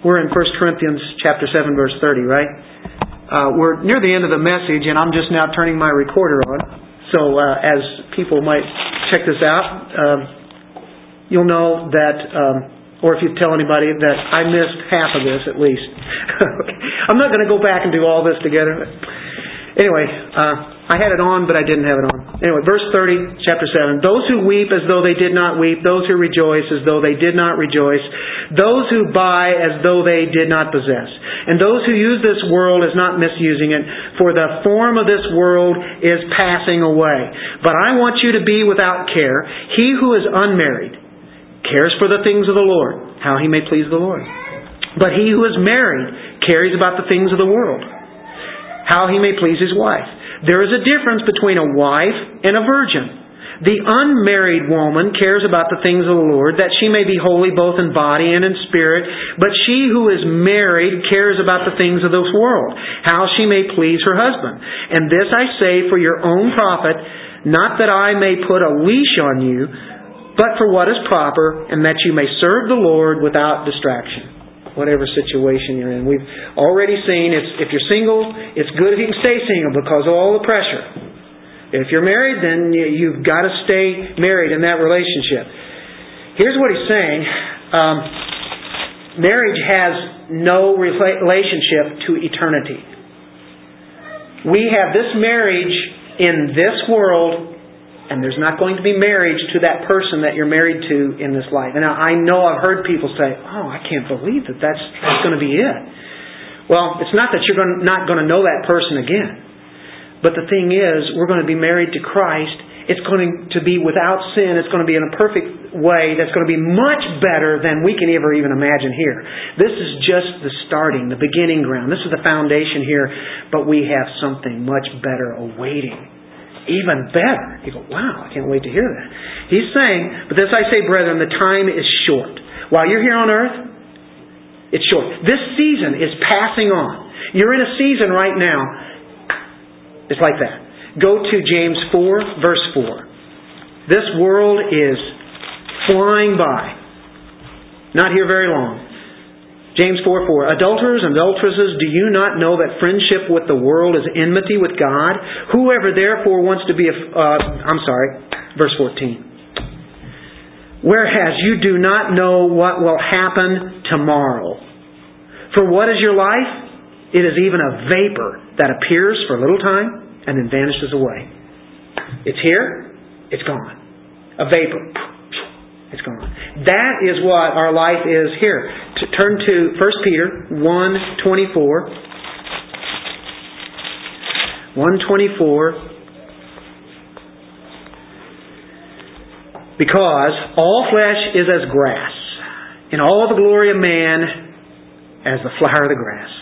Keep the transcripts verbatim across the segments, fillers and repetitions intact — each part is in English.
We're in First Corinthians chapter seven, verse thirty, right? Uh, we're near the end of the message, and I'm just now turning my recorder on. So uh, as people might check this out, uh, you'll know that, um, or if you tell anybody, that I missed half of this at least. I'm not going to go back and do all this together. Anyway, uh, I had it on, but I didn't have it on. Anyway, verse thirty, chapter seven. Those who weep as though they did not weep. Those who rejoice as though they did not rejoice. Those who buy as though they did not possess. And those who use this world as not misusing it. For the form of this world is passing away. But I want you to be without care. He who is unmarried cares for the things of the Lord, how he may please the Lord. But he who is married cares about the things of the world, how he may please his wife. There is a difference between a wife and a virgin. The unmarried woman cares about the things of the Lord, that she may be holy both in body and in spirit. But she who is married cares about the things of this world, how she may please her husband. And this I say for your own profit, not that I may put a leash on you, but for what is proper, and that you may serve the Lord without distraction. Whatever situation you're in. We've already seen, it's, if you're single, it's good if you can stay single because of all the pressure. If you're married, then you've got to stay married in that relationship. Here's what he's saying. Um, marriage has no relationship to eternity. We have this marriage in this world, and there's not going to be marriage to that person that you're married to in this life. And I know I've heard people say, oh, I can't believe that that's, that's going to be it. Well, it's not that you're going to, not going to know that person again. But the thing is, we're going to be married to Christ. It's going to be without sin. It's going to be in a perfect way that's going to be much better than we can ever even imagine here. This is just the starting, the beginning ground. This is the foundation here. But we have something much better awaiting. Even better. You go, wow, I can't wait to hear that. He's saying, but this I say, brethren, the time is short. While you're here on earth, it's short. This season is passing on. You're in a season right now. It's like that. Go to James four, verse four. This world is flying by. Not here very long. James four four. Adulterers and adulteresses, do you not know that friendship with the world is enmity with God? Whoever therefore wants to be... A, uh, I'm sorry, verse fourteen. Whereas you do not know what will happen tomorrow. For what is your life? It is even a vapor that appears for a little time and then vanishes away. It's here, it's gone. A vapor. It's gone. That is what our life is here. T- turn to First Peter one twenty-four. one twenty-four. Because all flesh is as grass, and all the glory of man as the flower of the grass.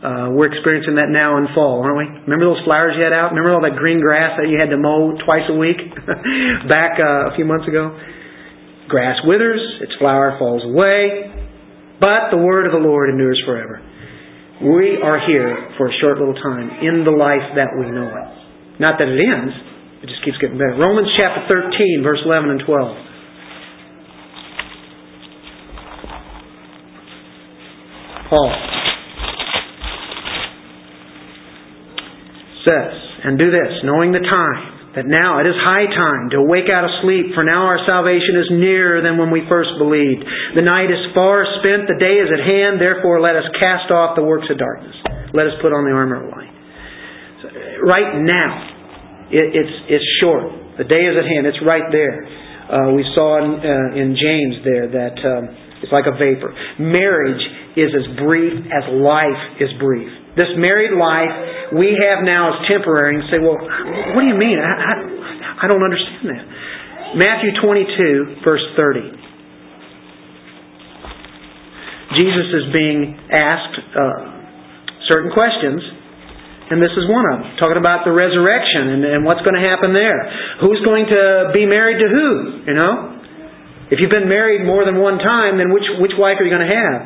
Uh, we're experiencing that now in fall, aren't we? Remember those flowers you had out? Remember all that green grass that you had to mow twice a week back uh, a few months ago? Grass withers, its flower falls away, but the word of the Lord endures forever. We are here for a short little time in the life that we know it. Not that it ends, it just keeps getting better. Romans chapter thirteen, verse eleven and twelve. Paul says, and do this, knowing the time, that now it is high time to awake out of sleep, for now our salvation is nearer than when we first believed. The night is far spent, the day is at hand, therefore let us cast off the works of darkness. Let us put on the armor of light. So, right now, it, it's, it's short. The day is at hand. It's right there. Uh, we saw in, uh, in James there that um, it's like a vapor. Marriage is as brief as life is brief. This married life we have now is temporary. And say, well, what do you mean? I, I, I don't understand that. Matthew twenty-two, verse thirty. Jesus is being asked uh, certain questions, and this is one of them. Talking about the resurrection and, and what's going to happen there. Who's going to be married to who? You know, if you've been married more than one time, then which which wife are you going to have?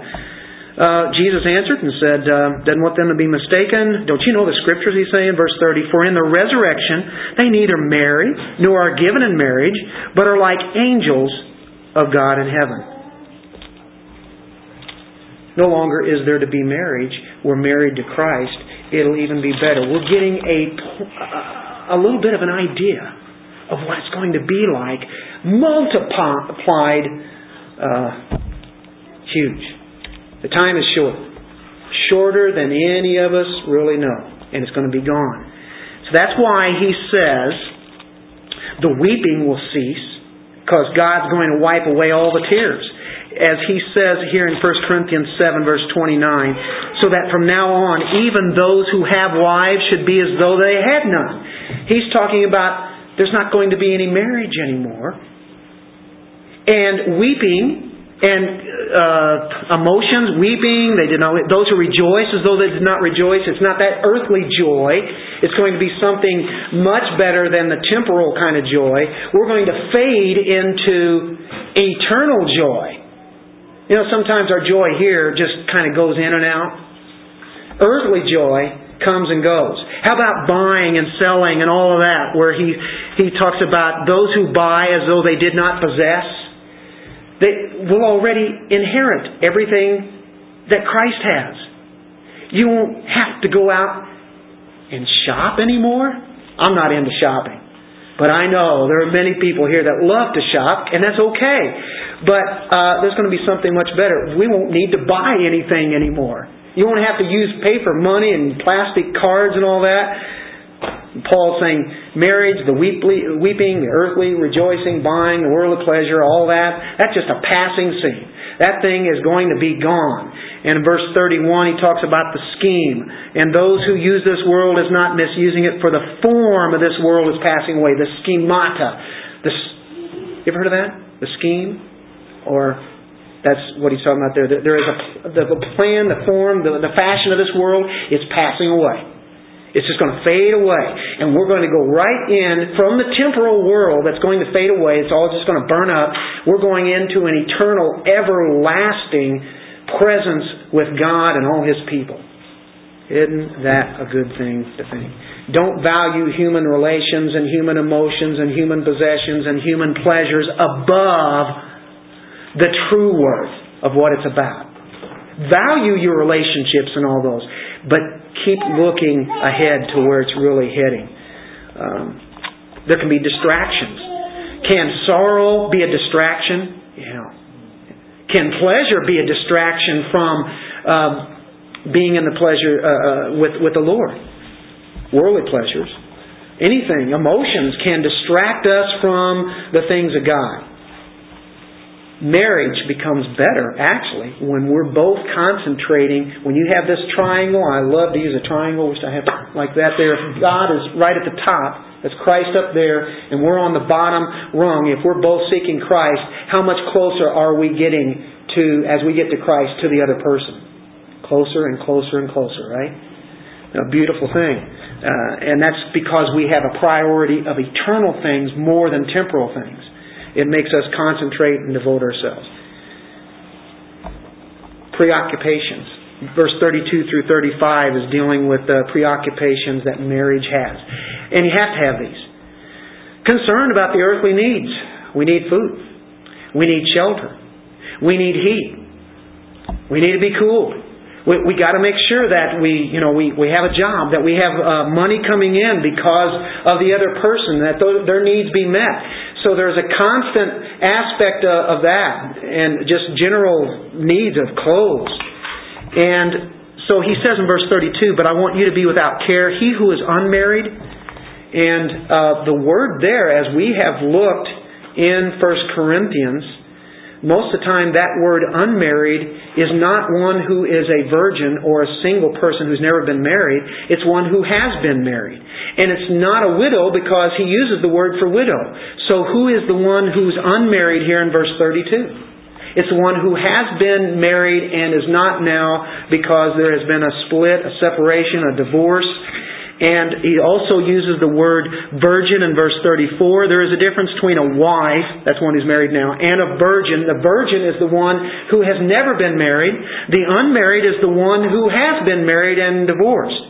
Uh, Jesus answered and said, uh, doesn't want them to be mistaken. Don't you know the Scriptures, he's saying, verse thirty, for in the resurrection they neither marry nor are given in marriage, but are like angels of God in heaven. No longer is there to be marriage. We're married to Christ. It'll even be better. We're getting a, a little bit of an idea of what it's going to be like. Multiplied, uh, huge. The time is short. Shorter than any of us really know. And it's going to be gone. So that's why he says the weeping will cease, because God's going to wipe away all the tears. As he says here in First Corinthians seven, verse twenty-nine, so that from now on, even those who have wives should be as though they had none. He's talking about there's not going to be any marriage anymore. And weeping and uh, emotions, weeping, they did not, those who rejoice as though they did not rejoice. It's not that earthly joy. It's going to be something much better than the temporal kind of joy. We're going to fade into eternal joy. You know, sometimes our joy here just kind of goes in and out. Earthly joy comes and goes. How about buying and selling and all of that, where he he talks about those who buy as though they did not possess? They will already inherit everything that Christ has. You won't have to go out and shop anymore. I'm not into shopping. But I know there are many people here that love to shop, and that's okay. But uh, there's going to be something much better. We won't need to buy anything anymore. You won't have to use paper money and plastic cards and all that. Paul's saying marriage, the weeping, the earthly rejoicing, buying, the worldly pleasure, all that, that's just a passing scene. That thing is going to be gone. And in verse thirty-one, he talks about the scheme. And those who use this world is not misusing it, for the form of this world is passing away. The schemata. The, you ever heard of that? The scheme? Or... that's what he's talking about there. There is a the plan, the form, the, the fashion of this world is passing away. It's just going to fade away. And we're going to go right in from the temporal world that's going to fade away. It's all just going to burn up. We're going into an eternal, everlasting presence with God and all His people. Isn't that a good thing to think? Don't value human relations and human emotions and human possessions and human pleasures above the true worth of what it's about. Value your relationships and all those, but keep looking ahead to where it's really heading. Um, there can be distractions. Can sorrow be a distraction? Yeah. Can pleasure be a distraction from uh, being in the pleasure uh, uh, with with the Lord? Worldly pleasures, anything, emotions can distract us from the things of God. Marriage becomes better, actually, when we're both concentrating. When you have this triangle, I love to use a triangle, which I have like that there. If God is right at the top, that's Christ up there, and we're on the bottom rung. If we're both seeking Christ, how much closer are we getting to, as we get to Christ, to the other person? Closer and closer and closer, right? A beautiful thing. Uh, and that's because we have a priority of eternal things more than temporal things. It makes us concentrate and devote ourselves. Preoccupations. Verse thirty-two through thirty-five is dealing with the preoccupations that marriage has. And you have to have these. Concerned about the earthly needs. We need food. We need shelter. We need heat. We need to be cooled. We we got to make sure that we, you know, we, we have a job, that we have uh, money coming in because of the other person, that th- their needs be met. So there's a constant aspect uh, of that, and just general needs of clothes. And so he says in verse thirty-two, "But I want you to be without care. He who is unmarried," and uh, the word there, as we have looked in First Corinthians. Most of the time, that word unmarried is not one who is a virgin or a single person who's never been married. It's one who has been married. And it's not a widow because he uses the word for widow. So who is the one who's unmarried here in verse thirty-two? It's the one who has been married and is not now because there has been a split, a separation, a divorce. And he also uses the word virgin in verse thirty-four. There is a difference between a wife, that's one who's married now, and a virgin. The virgin is the one who has never been married. The unmarried is the one who has been married and divorced.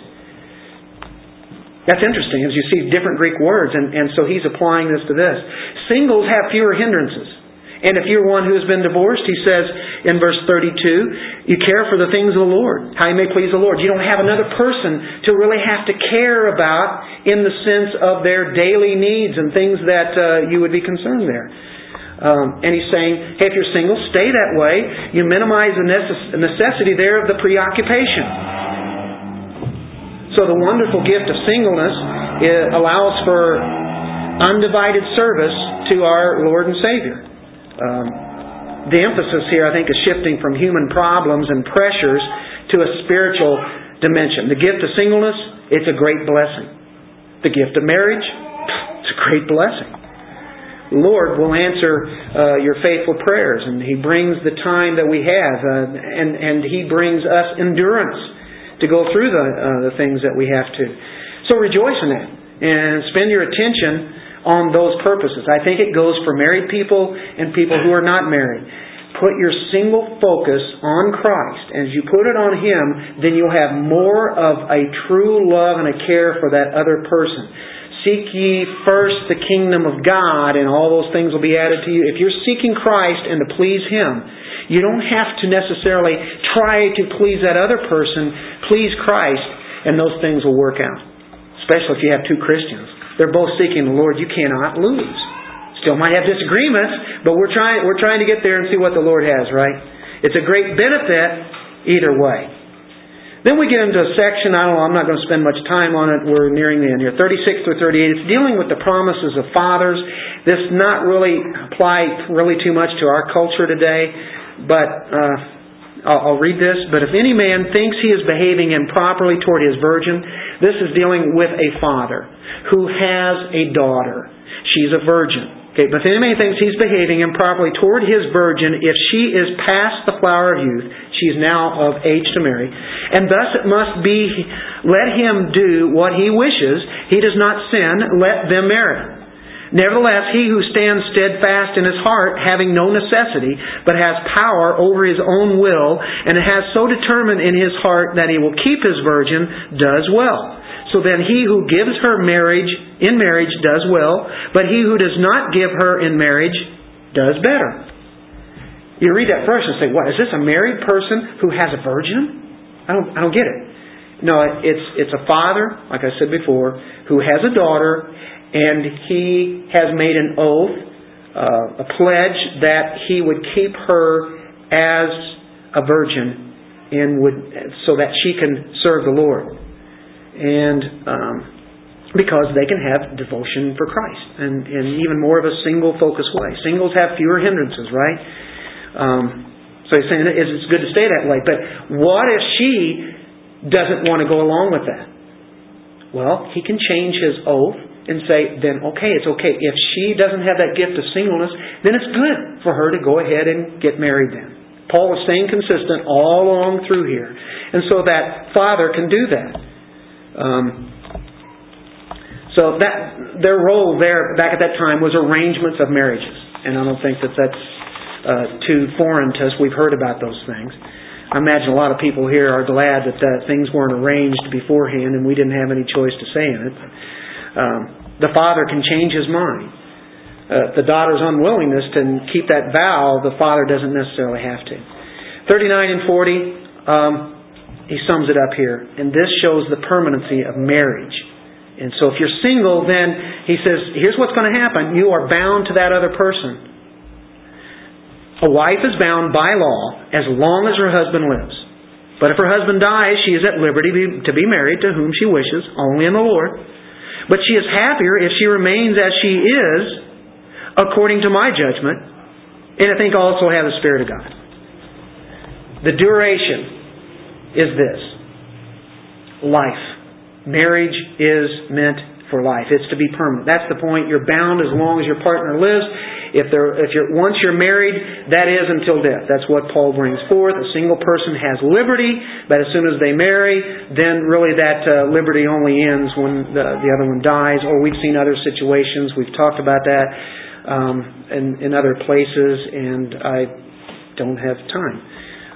That's interesting, as you see different Greek words, and, and so he's applying this to this. Singles have fewer hindrances. And if you're one who has been divorced, he says in verse thirty-two, you care for the things of the Lord, how you may please the Lord. You don't have another person to really have to care about in the sense of their daily needs and things that uh, you would be concerned there. Um, and he's saying, hey, if you're single, stay that way. You minimize the necess- necessity there of the preoccupation. So the wonderful gift of singleness it allows for undivided service to our Lord and Savior. Um, the emphasis here, I think, is shifting from human problems and pressures to a spiritual dimension. The gift of singleness, it's a great blessing. The gift of marriage, it's a great blessing. Lord will answer uh, your faithful prayers, and He brings the time that we have, uh, and, and He brings us endurance to go through the, uh, the things that we have to. So rejoice in that, and spend your attention on those purposes. I think it goes for married people and people who are not married. Put your single focus on Christ, and as you put it on Him, then you'll have more of a true love and a care for that other person. Seek ye first the kingdom of God, and all those things will be added to you. If you're seeking Christ and to please Him, you don't have to necessarily try to please that other person. Please Christ, and those things will work out. Especially if you have two Christians. They're both seeking the Lord. You cannot lose. Still might have disagreements, but we're trying, we're trying to get there and see what the Lord has, right? It's a great benefit either way. Then we get into a section, I don't know, I'm not going to spend much time on it, we're nearing the end here, thirty-six through thirty-eight, it's dealing with the promises of fathers. This not really apply really too much to our culture today, but uh, I'll, I'll read this. But if any man thinks he is behaving improperly toward his virgin, this is dealing with a father who has a daughter. She's a virgin. Okay, but if any man thinks he's behaving improperly toward his virgin, if she is past the flower of youth, she is now of age to marry, and thus it must be, let him do what he wishes, he does not sin, let them marry. Nevertheless, he who stands steadfast in his heart, having no necessity, but has power over his own will, and has so determined in his heart that he will keep his virgin, does well. So then he who gives her marriage in marriage does well, but he who does not give her in marriage does better. You read that verse and say, what, is this a married person who has a virgin? I don't I don't get it. No, it's it's a father, like I said before, who has a daughter, and he has made an oath, uh, a pledge that he would keep her as a virgin and would so that she can serve the Lord. And um, because they can have devotion for Christ and in even more of a single-focused way. Singles have fewer hindrances, right? Um, so he's saying it's good to stay that way. But what if she doesn't want to go along with that? Well, he can change his oath and say, then okay, it's okay. If she doesn't have that gift of singleness, then it's good for her to go ahead and get married then. Paul is staying consistent all along through here. And so that father can do that. Um, so that their role there back at that time was arrangements of marriages, and I don't think that that's uh, too foreign to us. We've heard about those things. I imagine a lot of people here are glad that uh, things weren't arranged beforehand, and we didn't have any choice to say in it. Um, the father can change his mind. Uh, the daughter's unwillingness to keep that vow, the father doesn't necessarily have to. thirty-nine and forty. Um, He sums it up here. And this shows the permanency of marriage. And so if you're single, then he says, here's what's going to happen. You are bound to that other person. A wife is bound by law as long as her husband lives. But if her husband dies, she is at liberty to be married to whom she wishes, only in the Lord. But she is happier if she remains as she is, according to my judgment. And I think also have the Spirit of God. The duration is this. Life. Marriage is meant for life. It's to be permanent. That's the point. You're bound as long as your partner lives. If they're, if you're, once you're married, that is until death. That's what Paul brings forth. A single person has liberty, but as soon as they marry, then really that uh, liberty only ends when the, the other one dies, or we've seen other situations. We've talked about that um, in, in other places, and I don't have time.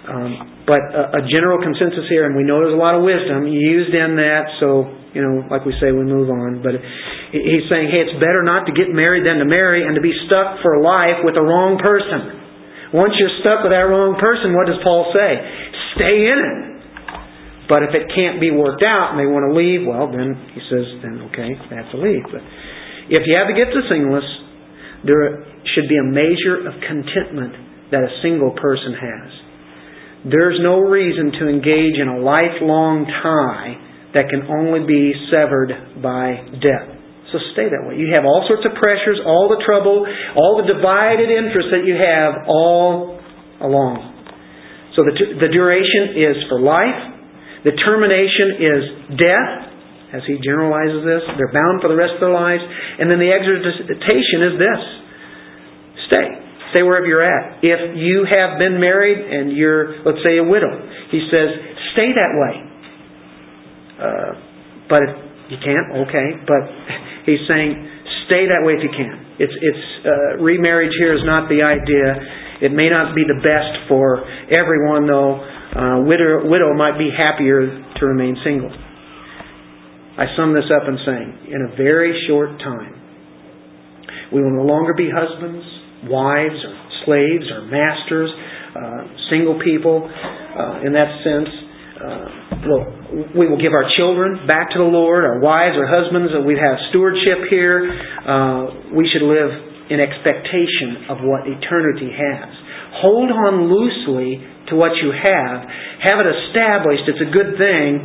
Um, But a general consensus here, and we know there's a lot of wisdom used in that, so, you know, like we say, we move on. But He's saying, hey, it's better not to get married than to marry and to be stuck for life with the wrong person. Once you're stuck with that wrong person, what does Paul say? Stay in it. But if it can't be worked out and they want to leave, well, then he says, then okay, they have to leave. But if you have to get to singleness, there should be a measure of contentment that a single person has. There's no reason to engage in a lifelong tie that can only be severed by death. So stay that way. You have all sorts of pressures, all the trouble, all the divided interests that you have all along. So the, the duration is for life. The termination is death, as he generalizes this. They're bound for the rest of their lives. And then the exhortation is this. Stay. Stay wherever you're at. If you have been married and you're, let's say, a widow, he says, stay that way. Uh, but if you can't, okay. But he's saying, stay that way if you can. It's, it's uh, remarriage here is not the idea. It may not be the best for everyone, though. Uh, widow, widow might be happier to remain single. I sum this up in saying, in a very short time, we will no longer be husbands, wives, or slaves, or masters, uh, single people. Uh, in that sense, uh, we'll, we will give our children back to the Lord, our wives, our husbands, and we have stewardship here. Uh, we should live in expectation of what eternity has. Hold on loosely to what you have. Have it established. It's a good thing.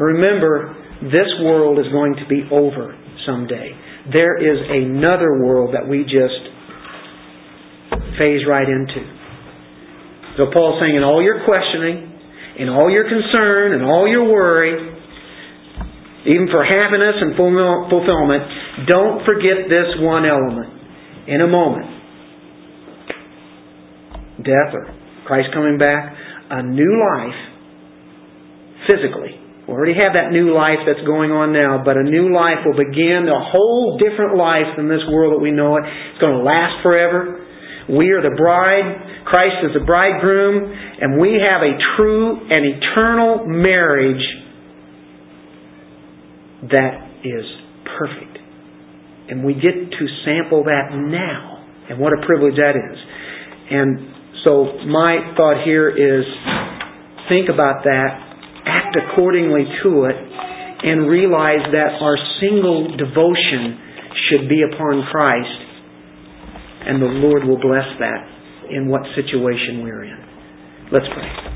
Remember, this world is going to be over someday. There is another world that we just phase right into. So Paul's saying, in all your questioning, in all your concern, in all your worry, even for happiness and fulfillment, don't forget this one element. In a moment, death or Christ coming back, a new life physically. We already have that new life that's going on now, but a new life will begin, a whole different life than this world that we know it. It's going to last forever. We are the bride. Christ is the bridegroom. And we have a true and eternal marriage that is perfect. And we get to sample that now. And what a privilege that is. And so my thought here is, think about that, act accordingly to it, and realize that our single devotion should be upon Christ, and the Lord will bless that in what situation we're in. Let's pray.